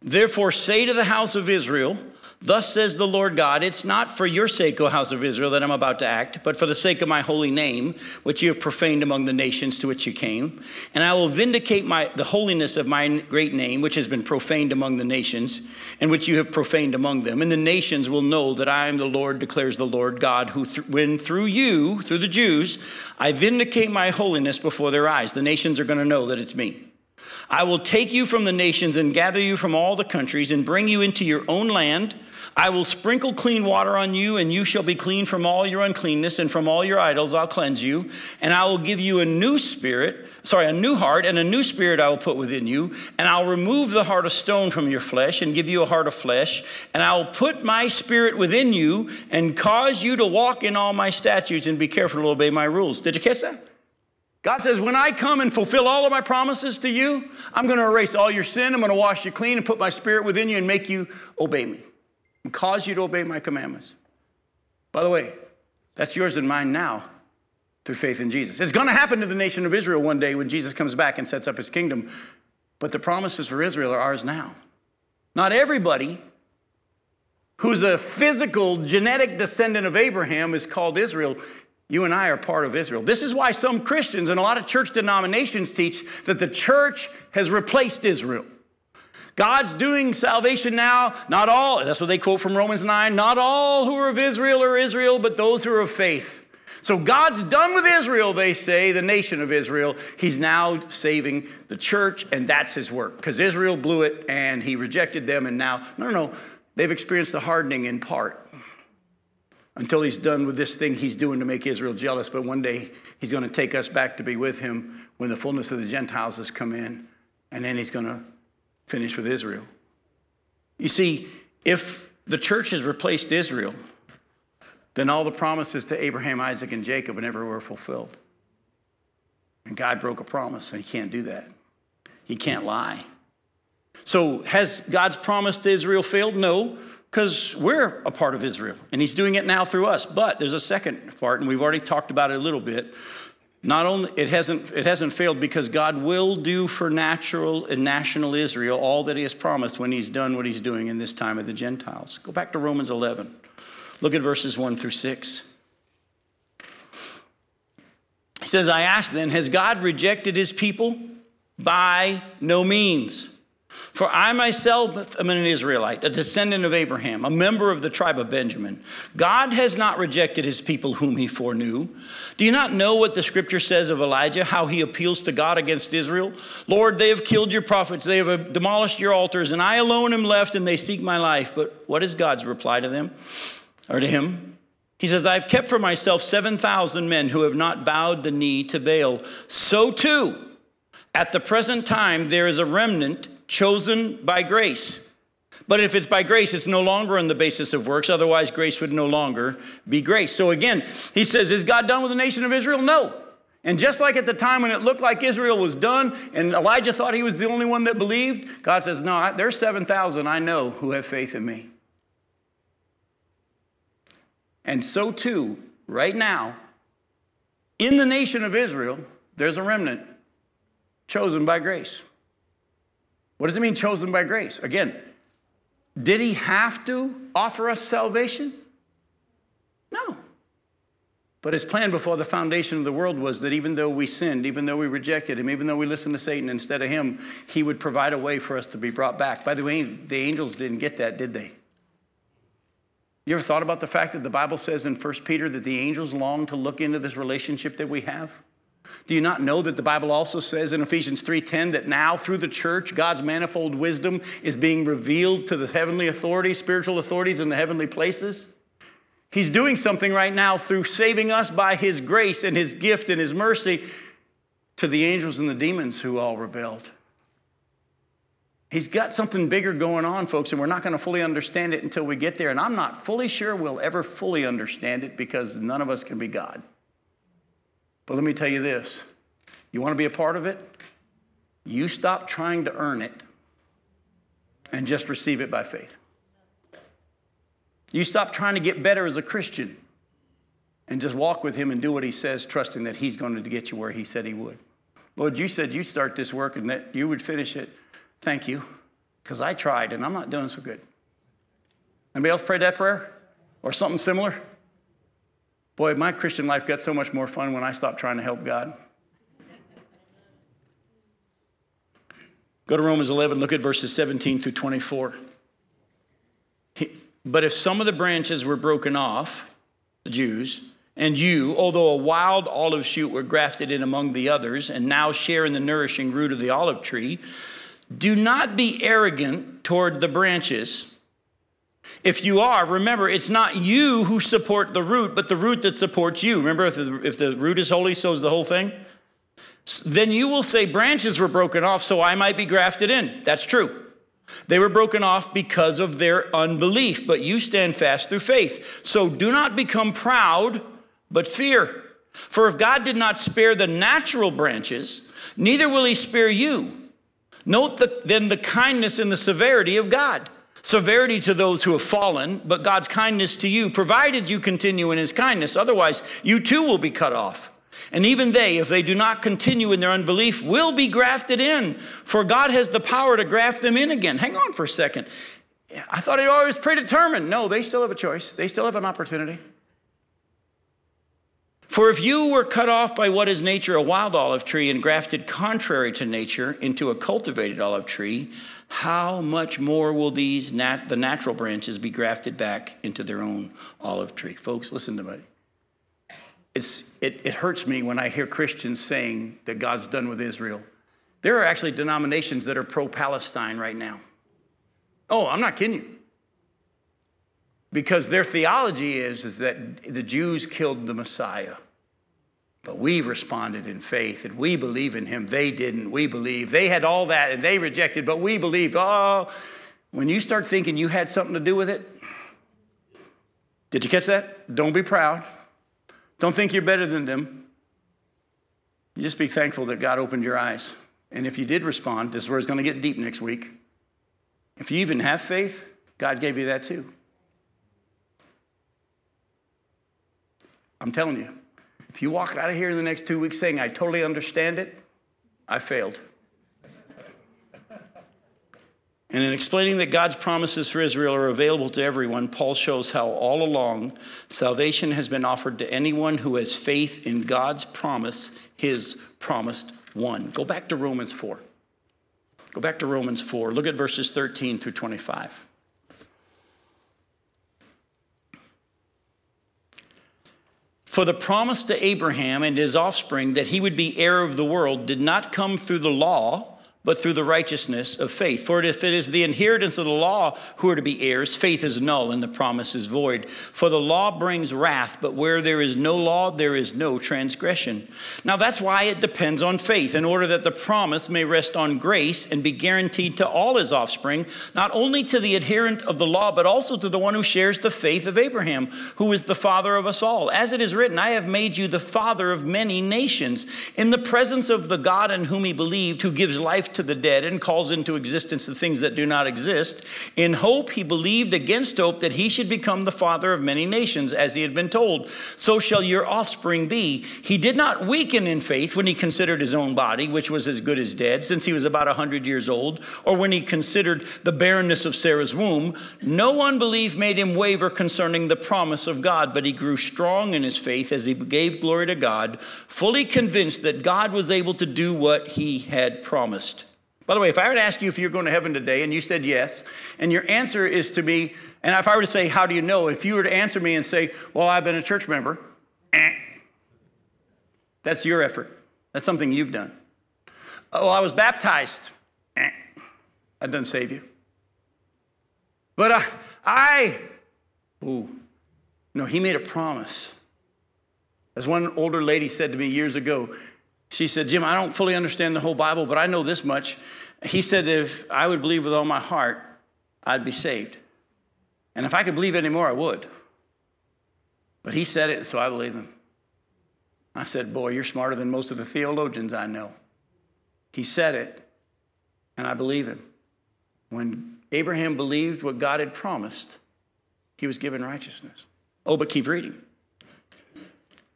Therefore say to the house of Israel, thus says the Lord God, it's not for your sake, O house of Israel, that I'm about to act, but for the sake of my holy name, which you have profaned among the nations to which you came. And I will vindicate my, the holiness of my great name, which has been profaned among the nations, and which you have profaned among them. And the nations will know that I am the Lord, declares the Lord God, who th- when through you, through the Jews, I vindicate my holiness before their eyes. The nations are going to know that it's me. I will take you from the nations and gather you from all the countries and bring you into your own land. I will sprinkle clean water on you, and you shall be clean from all your uncleanness, and from all your idols I'll cleanse you. And I will give you a new spirit, sorry, a new heart, and a new spirit I will put within you. And I'll remove the heart of stone from your flesh and give you a heart of flesh. And I will put my spirit within you and cause you to walk in all my statutes and be careful to obey my rules. Did you catch that? God says, when I come and fulfill all of my promises to you, I'm going to erase all your sin. I'm going to wash you clean and put my spirit within you and make you obey me and cause you to obey my commandments. By the way, that's yours and mine now through faith in Jesus. It's going to happen to the nation of Israel one day when Jesus comes back and sets up his kingdom. But the promises for Israel are ours now. Not everybody who's a physical genetic descendant of Abraham is called Israel. You and I are part of Israel. This is why some Christians and a lot of church denominations teach that the church has replaced Israel. God's doing salvation now. Not all, that's what they quote from Romans nine, not all who are of Israel are Israel, but those who are of faith. So God's done with Israel, they say, the nation of Israel. He's now saving the church, and that's his work. Because Israel blew it, and he rejected them, and now, no, no, no, they've experienced the hardening in part. Until he's done with this thing he's doing to make Israel jealous. But one day he's going to take us back to be with him when the fullness of the Gentiles has come in. And then he's going to finish with Israel. You see, if the church has replaced Israel, then all the promises to Abraham, Isaac, and Jacob never were fulfilled. And God broke a promise, and he can't do that. He can't lie. So has God's promise to Israel failed? No. Because we're a part of Israel, and he's doing it now through us. But there's a second part, and we've already talked about it a little bit. Not only it hasn't it hasn't failed because God will do for natural and national Israel all that he has promised when he's done what he's doing in this time of the Gentiles. Go back to Romans eleven. Look at verses one through six. He says, I ask then, has God rejected his people? By no means. For I myself am an Israelite, a descendant of Abraham, a member of the tribe of Benjamin. God has not rejected his people whom he foreknew. Do you not know what the scripture says of Elijah, how he appeals to God against Israel? Lord, they have killed your prophets. They have demolished your altars, and I alone am left, and they seek my life. But what is God's reply to them or to him? He says, I've kept for myself seven thousand men who have not bowed the knee to Baal. So too, at the present time, there is a remnant chosen by grace. But if it's by grace, it's no longer on the basis of works. Otherwise, grace would no longer be grace. So again, he says, is God done with the nation of Israel? No. And just like at the time when it looked like Israel was done and Elijah thought he was the only one that believed, God says, no, there's seven thousand I know who have faith in me. And so too, right now, in the nation of Israel, there's a remnant chosen by grace. What does it mean, chosen by grace? Again, did he have to offer us salvation? No. But his plan before the foundation of the world was that even though we sinned, even though we rejected him, even though we listened to Satan instead of him, he would provide a way for us to be brought back. By the way, the angels didn't get that, did they? You ever thought about the fact that the Bible says in First Peter that the angels long to look into this relationship that we have? Do you not know that the Bible also says in Ephesians three ten that now through the church, God's manifold wisdom is being revealed to the heavenly authorities, spiritual authorities in the heavenly places? He's doing something right now through saving us by his grace and his gift and his mercy to the angels and the demons who all rebelled. He's got something bigger going on, folks, and we're not going to fully understand it until we get there. And I'm not fully sure we'll ever fully understand it because none of us can be God. But let me tell you this. You want to be a part of it? You stop trying to earn it and just receive it by faith. You stop trying to get better as a Christian and just walk with him and do what he says, trusting that he's going to get you where he said he would. Lord, you said you'd start this work and that you would finish it. Thank you, because I tried and I'm not doing so good. Anybody else prayed that prayer or something similar? Boy, my Christian life got so much more fun when I stopped trying to help God. Go to Romans eleven, look at verses seventeen through twenty-four. He, but if some of the branches were broken off, the Jews, and you, although a wild olive shoot were grafted in among the others and now share in the nourishing root of the olive tree, do not be arrogant toward the branches. If you are, remember, it's not you who support the root, but the root that supports you. Remember, if the, if the root is holy, so is the whole thing. Then you will say branches were broken off, so I might be grafted in. That's true. They were broken off because of their unbelief, but you stand fast through faith. So do not become proud, but fear. For if God did not spare the natural branches, neither will he spare you. Note the, then the kindness and the severity of God. Severity to those who have fallen, but God's kindness to you, provided you continue in his kindness. Otherwise, you too will be cut off. And even they, if they do not continue in their unbelief, will be grafted in, for God has the power to graft them in again. Hang on for a second. I thought it always predetermined. No, they still have a choice. They still have an opportunity. For if you were cut off by what is nature, a wild olive tree, and grafted contrary to nature into a cultivated olive tree, how much more will these nat- the natural branches be grafted back into their own olive tree? Folks, listen to me. It's, it, it hurts me when I hear Christians saying that God's done with Israel. There are actually denominations that are pro-Palestine right now. Oh, I'm not kidding you. Because their theology is, is that the Jews killed the Messiah. But we responded in faith, and we believe in him. They didn't. We believe. They had all that, and they rejected, but we believed. Oh, when you start thinking you had something to do with it, did you catch that? Don't be proud. Don't think you're better than them. You just be thankful that God opened your eyes. And if you did respond, this is where it's going to get deep next week. If you even have faith, God gave you that too. I'm telling you, if you walk out of here in the next two weeks saying, I totally understand it, I failed. And in explaining that God's promises for Israel are available to everyone, Paul shows how all along salvation has been offered to anyone who has faith in God's promise, his promised one. Go back to Romans four. Go back to Romans four. Look at verses thirteen through twenty-five. For the promise to Abraham and his offspring that he would be heir of the world did not come through the law, but through the righteousness of faith. For if it is the inheritance of the law who are to be heirs, faith is null and the promise is void. For the law brings wrath, but where there is no law, there is no transgression. Now that's why it depends on faith, in order that the promise may rest on grace and be guaranteed to all his offspring, not only to the adherent of the law, but also to the one who shares the faith of Abraham, who is the father of us all. As it is written, I have made you the father of many nations, in the presence of the God in whom he believed, who gives life to the dead and calls into existence the things that do not exist. In hope he believed against hope that he should become the father of many nations, as he had been told, so shall your offspring be. He did not weaken in faith when he considered his own body, which was as good as dead, since he was about a hundred years old, or when he considered the barrenness of Sarah's womb. No unbelief made him waver concerning the promise of God, but he grew strong in his faith as he gave glory to God, fully convinced that God was able to do what he had promised. By the way, if I were to ask you if you're going to heaven today and you said yes, and your answer is to me, and if I were to say, how do you know? If you were to answer me and say, well, I've been a church member, eh, that's your effort. That's something you've done. Oh, I was baptized, eh, that doesn't save you. But I, I, ooh, no, he made a promise. As one older lady said to me years ago, she said, Jim, I don't fully understand the whole Bible, but I know this much. He said that if I would believe with all my heart, I'd be saved. And if I could believe anymore, I would. But he said it, so I believe him. I said, boy, you're smarter than most of the theologians I know. He said it, and I believe him. When Abraham believed what God had promised, he was given righteousness. Oh, but keep reading.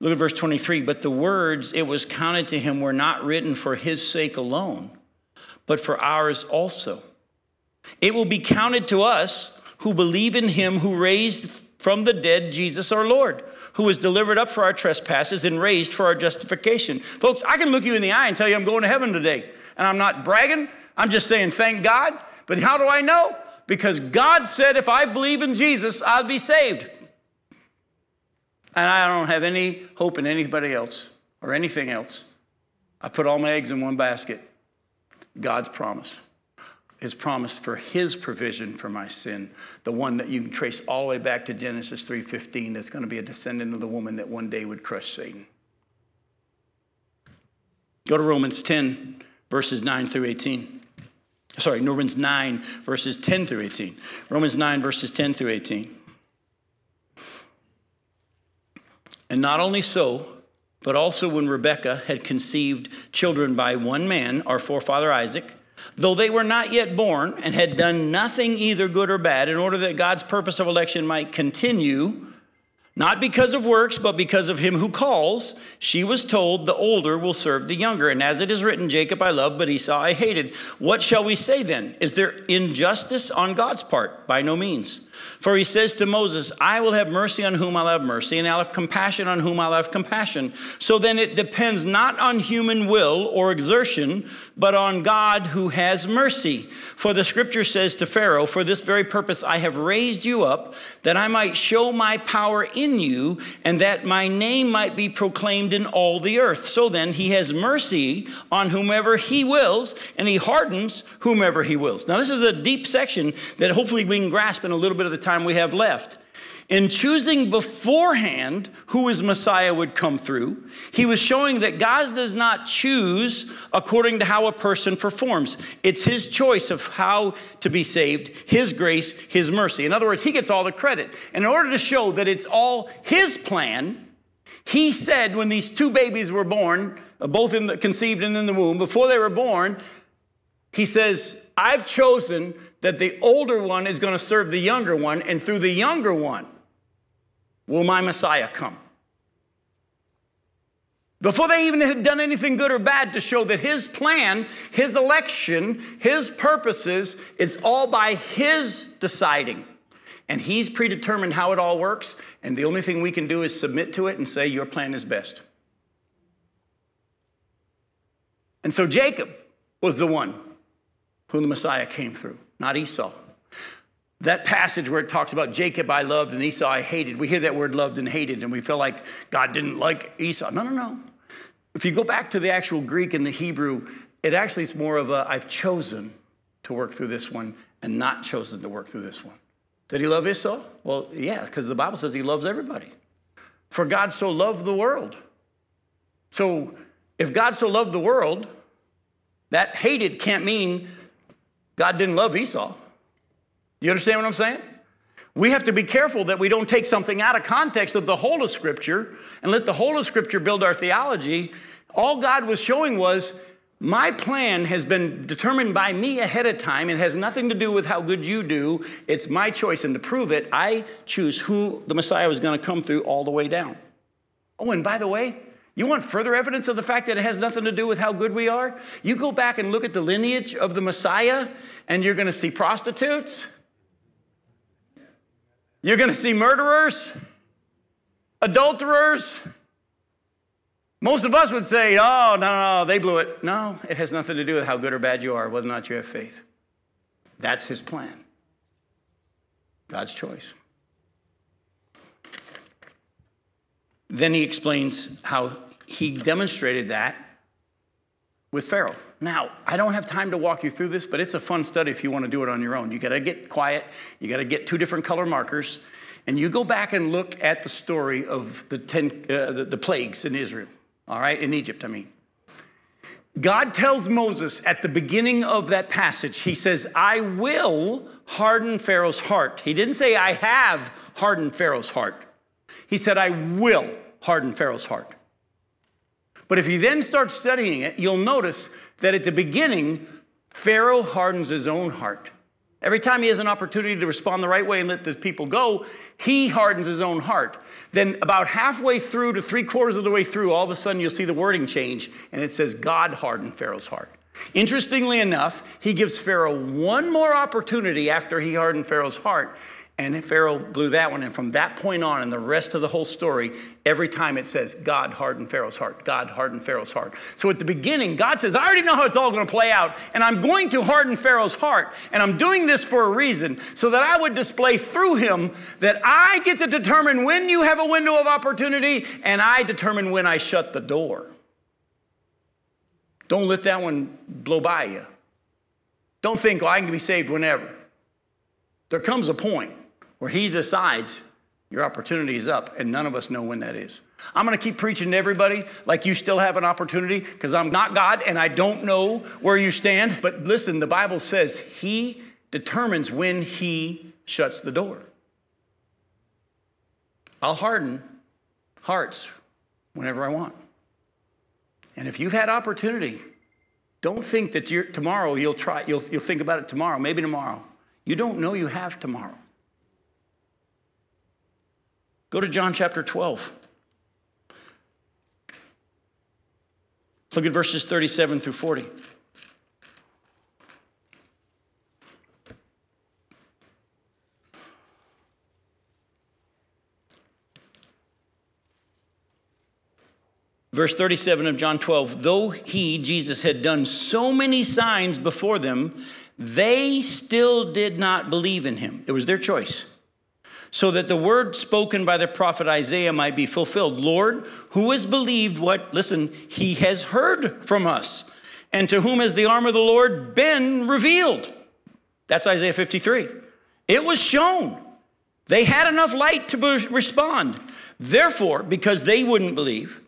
Look at verse twenty-three. But the words it was counted to him were not written for his sake alone, but for ours also. It will be counted to us who believe in him who raised from the dead Jesus our Lord, who was delivered up for our trespasses and raised for our justification. Folks, I can look you in the eye and tell you I'm going to heaven today. And I'm not bragging. I'm just saying thank God. But how do I know? Because God said if I believe in Jesus, I'll be saved. And I don't have any hope in anybody else or anything else. I put all my eggs in one basket. God's promise. His promise for his provision for my sin. The one that you can trace all the way back to Genesis three fifteen, that's going to be a descendant of the woman that one day would crush Satan. Go to Romans ten, verses nine through eighteen. Sorry, Romans nine, verses ten through eighteen. Romans nine, verses ten through eighteen. And not only so, but also when Rebecca had conceived children by one man, our forefather Isaac, though they were not yet born and had done nothing either good or bad, in order that God's purpose of election might continue, not because of works, but because of him who calls, she was told, the older will serve the younger. And as it is written, Jacob I loved, but Esau I hated. What shall we say then? Is there injustice on God's part? By no means. For he says to Moses, I will have mercy on whom I'll have mercy, and I'll have compassion on whom I'll have compassion. So then it depends not on human will or exertion, but on God who has mercy. For the scripture says to Pharaoh, for this very purpose I have raised you up, that I might show my power in you, and that my name might be proclaimed in all the earth. So then he has mercy on whomever he wills, and he hardens whomever he wills. Now this is a deep section that hopefully we can grasp in a little bit of the time we have left. In choosing beforehand who his Messiah would come through, he was showing that God does not choose according to how a person performs. It's his choice of how to be saved, his grace, his mercy. In other words, he gets all the credit. And in order to show that it's all his plan, he said when these two babies were born, both in the, conceived and in the womb, before they were born, he says, I've chosen that the older one is going to serve the younger one, and through the younger one will my Messiah come. before they even had done anything good or bad, to show that his plan, his election, his purposes, it's all by his deciding. And he's predetermined how it all works. And the only thing we can do is submit to it and say, your plan is best. And so Jacob was the one whom the Messiah came through, not Esau. That passage where it talks about Jacob I loved and Esau I hated, we hear that word loved and hated, and we feel like God didn't like Esau. No, no, no. If you go back to the actual Greek and the Hebrew, it actually is more of a, I've chosen to work through this one and not chosen to work through this one. Did he love Esau? Well, yeah, because the Bible says he loves everybody. For God so loved the world. So if God so loved the world, that hated can't mean God didn't love Esau. You understand what I'm saying? We have to be careful that we don't take something out of context of the whole of Scripture and let the whole of Scripture build our theology. All God was showing was, my plan has been determined by me ahead of time. It has nothing to do with how good you do. It's my choice. And to prove it, I choose who the Messiah was going to come through all the way down. Oh, and by the way, you want further evidence of the fact that it has nothing to do with how good we are? You go back and look at the lineage of the Messiah, and you're going to see prostitutes. You're going to see murderers, adulterers. Most of us would say, oh, no, no, no, they blew it. No, it has nothing to do with how good or bad you are, whether or not you have faith. That's his plan. God's choice. Then he explains how he demonstrated that with Pharaoh. Now, I don't have time to walk you through this, but it's a fun study if you want to do it on your own. You got to get quiet. You got to get two different color markers. And you go back and look at the story of the, ten, uh, the, the plagues in Israel, all right, in Egypt, I mean. God tells Moses at the beginning of that passage, he says, I will harden Pharaoh's heart. He didn't say, I have hardened Pharaoh's heart. He said, I will harden Pharaoh's heart. But if you then start studying it, you'll notice that at the beginning, Pharaoh hardens his own heart. Every time he has an opportunity to respond the right way and let the people go, he hardens his own heart. Then about halfway through to three quarters of the way through, all of a sudden you'll see the wording change, and it says God hardened Pharaoh's heart. Interestingly enough, he gives Pharaoh one more opportunity after he hardened Pharaoh's heart, and Pharaoh blew that one. And from that point on, and the rest of the whole story, every time it says, God hardened Pharaoh's heart. God hardened Pharaoh's heart. So at the beginning, God says, I already know how it's all going to play out. And I'm going to harden Pharaoh's heart. And I'm doing this for a reason, so that I would display through him that I get to determine when you have a window of opportunity, and I determine when I shut the door. Don't let that one blow by you. Don't think, oh, I can be saved whenever. There comes a point where he decides your opportunity is up, and none of us know when that is. I'm going to keep preaching to everybody like you still have an opportunity, because I'm not God and I don't know where you stand. But listen, the Bible says he determines when he shuts the door. I'll harden hearts whenever I want. And if you've had opportunity, don't think that you're, tomorrow you'll try, you'll, you'll think about it tomorrow, maybe tomorrow. You don't know you have tomorrow. Go to John chapter twelve. Look at verses thirty-seven through forty. Verse thirty-seven of John twelve, though he, Jesus, had done so many signs before them, they still did not believe in him. It was their choice. So that the word spoken by the prophet Isaiah might be fulfilled. Lord, who has believed what, listen, he has heard from us, and to whom has the arm of the Lord been revealed? That's Isaiah fifty-three. It was shown. They had enough light to be- respond. Therefore, because they wouldn't believe,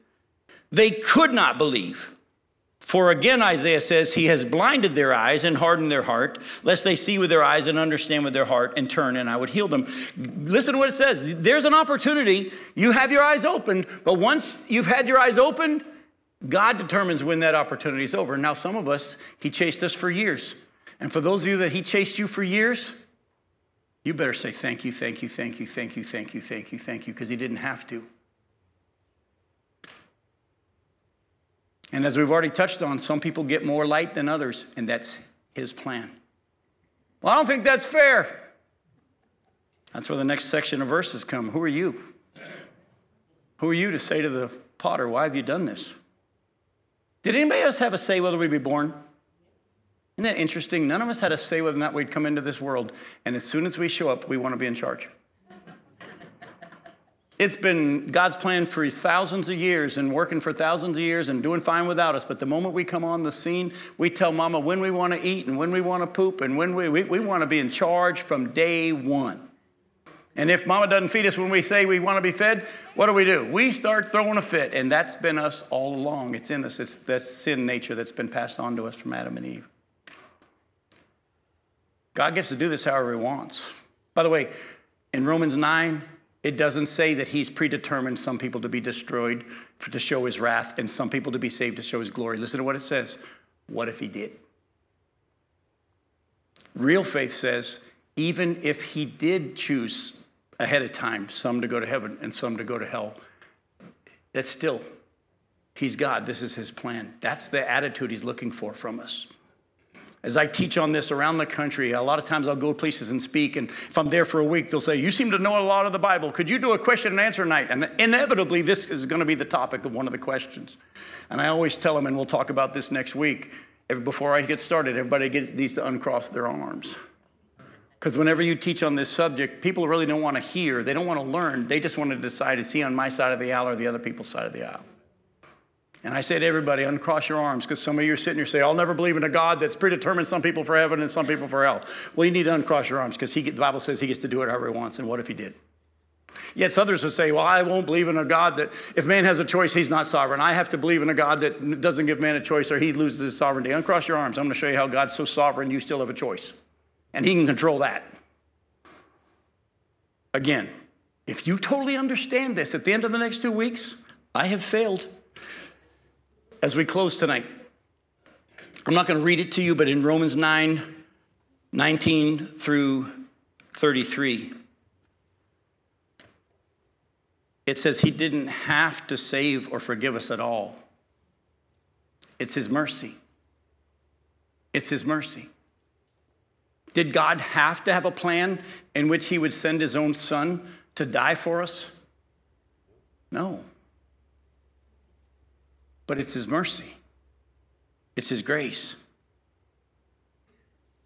they could not believe. For again, Isaiah says, he has blinded their eyes and hardened their heart, lest they see with their eyes and understand with their heart and turn, and I would heal them. Listen to what it says. There's an opportunity. You have your eyes opened, but once you've had your eyes opened, God determines when that opportunity is over. Now, some of us, he chased us for years. And for those of you that he chased you for years, you better say thank you, thank you, thank you, thank you, thank you, thank you, thank you, because he didn't have to. And as we've already touched on, some people get more light than others, and that's his plan. Well, I don't think that's fair. That's where the next section of verses come. Who are you? Who are you to say to the potter, why have you done this? Did anybody else have a say whether we'd be born? Isn't that interesting? None of us had a say whether or not we'd come into this world. And as soon as we show up, we want to be in charge. It's been God's plan for thousands of years and working for thousands of years and doing fine without us. But the moment we come on the scene, we tell mama when we want to eat and when we want to poop and when we, we, we want to be in charge from day one. And if mama doesn't feed us when we say we want to be fed, what do we do? We start throwing a fit. And that's been us all along. It's in us. It's that sin nature that's been passed on to us from Adam and Eve. God gets to do this however he wants. By the way, in Romans nine, it doesn't say that he's predetermined some people to be destroyed to show his wrath and some people to be saved to show his glory. Listen to what it says. What if he did? Real faith says, even if he did choose ahead of time, some to go to heaven and some to go to hell, that's still, he's God. This is his plan. That's the attitude he's looking for from us. As I teach on this around the country, a lot of times I'll go places and speak, and if I'm there for a week, they'll say, you seem to know a lot of the Bible. Could you do a question and answer night? And inevitably, this is going to be the topic of one of the questions. And I always tell them, and we'll talk about this next week, before I get started, everybody needs to uncross their arms. Because whenever you teach on this subject, people really don't want to hear. They don't want to learn. They just want to decide, is he on my side of the aisle or the other people's side of the aisle? And I say to everybody, uncross your arms, because some of you are sitting here saying, I'll never believe in a God that's predetermined some people for heaven and some people for hell. Well, you need to uncross your arms, because the Bible says he gets to do it however he wants, and what if he did? Yes, others will say, well, I won't believe in a God that if man has a choice, he's not sovereign. I have to believe in a God that doesn't give man a choice or he loses his sovereignty. Uncross your arms. I'm going to show you how God's so sovereign you still have a choice, and he can control that. Again, if you totally understand this, at the end of the next two weeks, I have failed. As we close tonight, I'm not going to read it to you, but in Romans nine, nineteen through thirty-three, it says he didn't have to save or forgive us at all. It's his mercy. It's his mercy. Did God have to have a plan in which he would send his own son to die for us? No. But it's his mercy. It's his grace.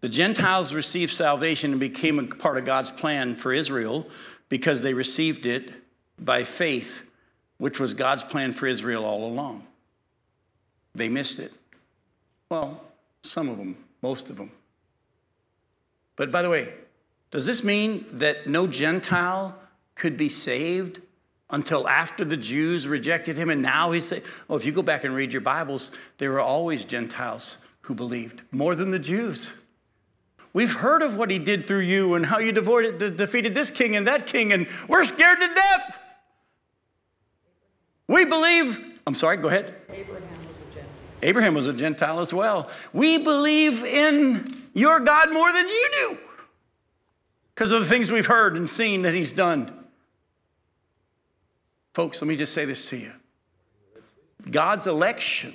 The Gentiles received salvation and became a part of God's plan for Israel because they received it by faith, which was God's plan for Israel all along. They missed it. Well, some of them, most of them. But by the way, does this mean that no Gentile could be saved until after the Jews rejected him? And now he's saying, oh, if you go back and read your Bibles, there were always Gentiles who believed, more than the Jews. We've heard of what he did through you and how you devoted, defeated this king and that king, and we're scared to death. We believe, I'm sorry, go ahead. Abraham was a Gentile. Abraham was a Gentile as well. We believe in your God more than you do because of the things we've heard and seen that he's done. Folks, let me just say this to you. God's election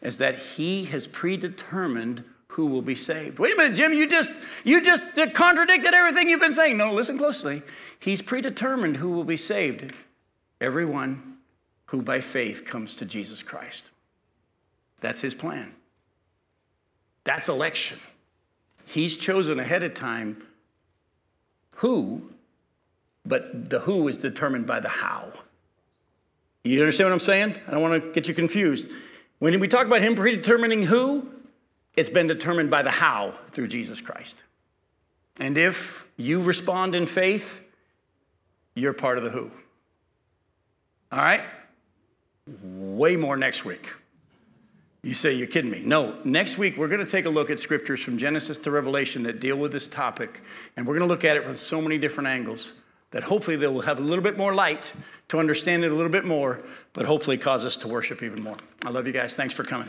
is that he has predetermined who will be saved. Wait a minute, Jim, you just you just contradicted everything you've been saying. No, listen closely. He's predetermined who will be saved. Everyone who by faith comes to Jesus Christ. That's his plan. That's election. He's chosen ahead of time who. But the who is determined by the how. You understand what I'm saying? I don't want to get you confused. When we talk about him predetermining who, it's been determined by the how through Jesus Christ. And if you respond in faith, you're part of the who. All right? Way more next week. You say, you're kidding me. No, next week we're going to take a look at scriptures from Genesis to Revelation that deal with this topic. And we're going to look at it from so many different angles that hopefully they will have a little bit more light to understand it a little bit more, but hopefully cause us to worship even more. I love you guys. Thanks for coming.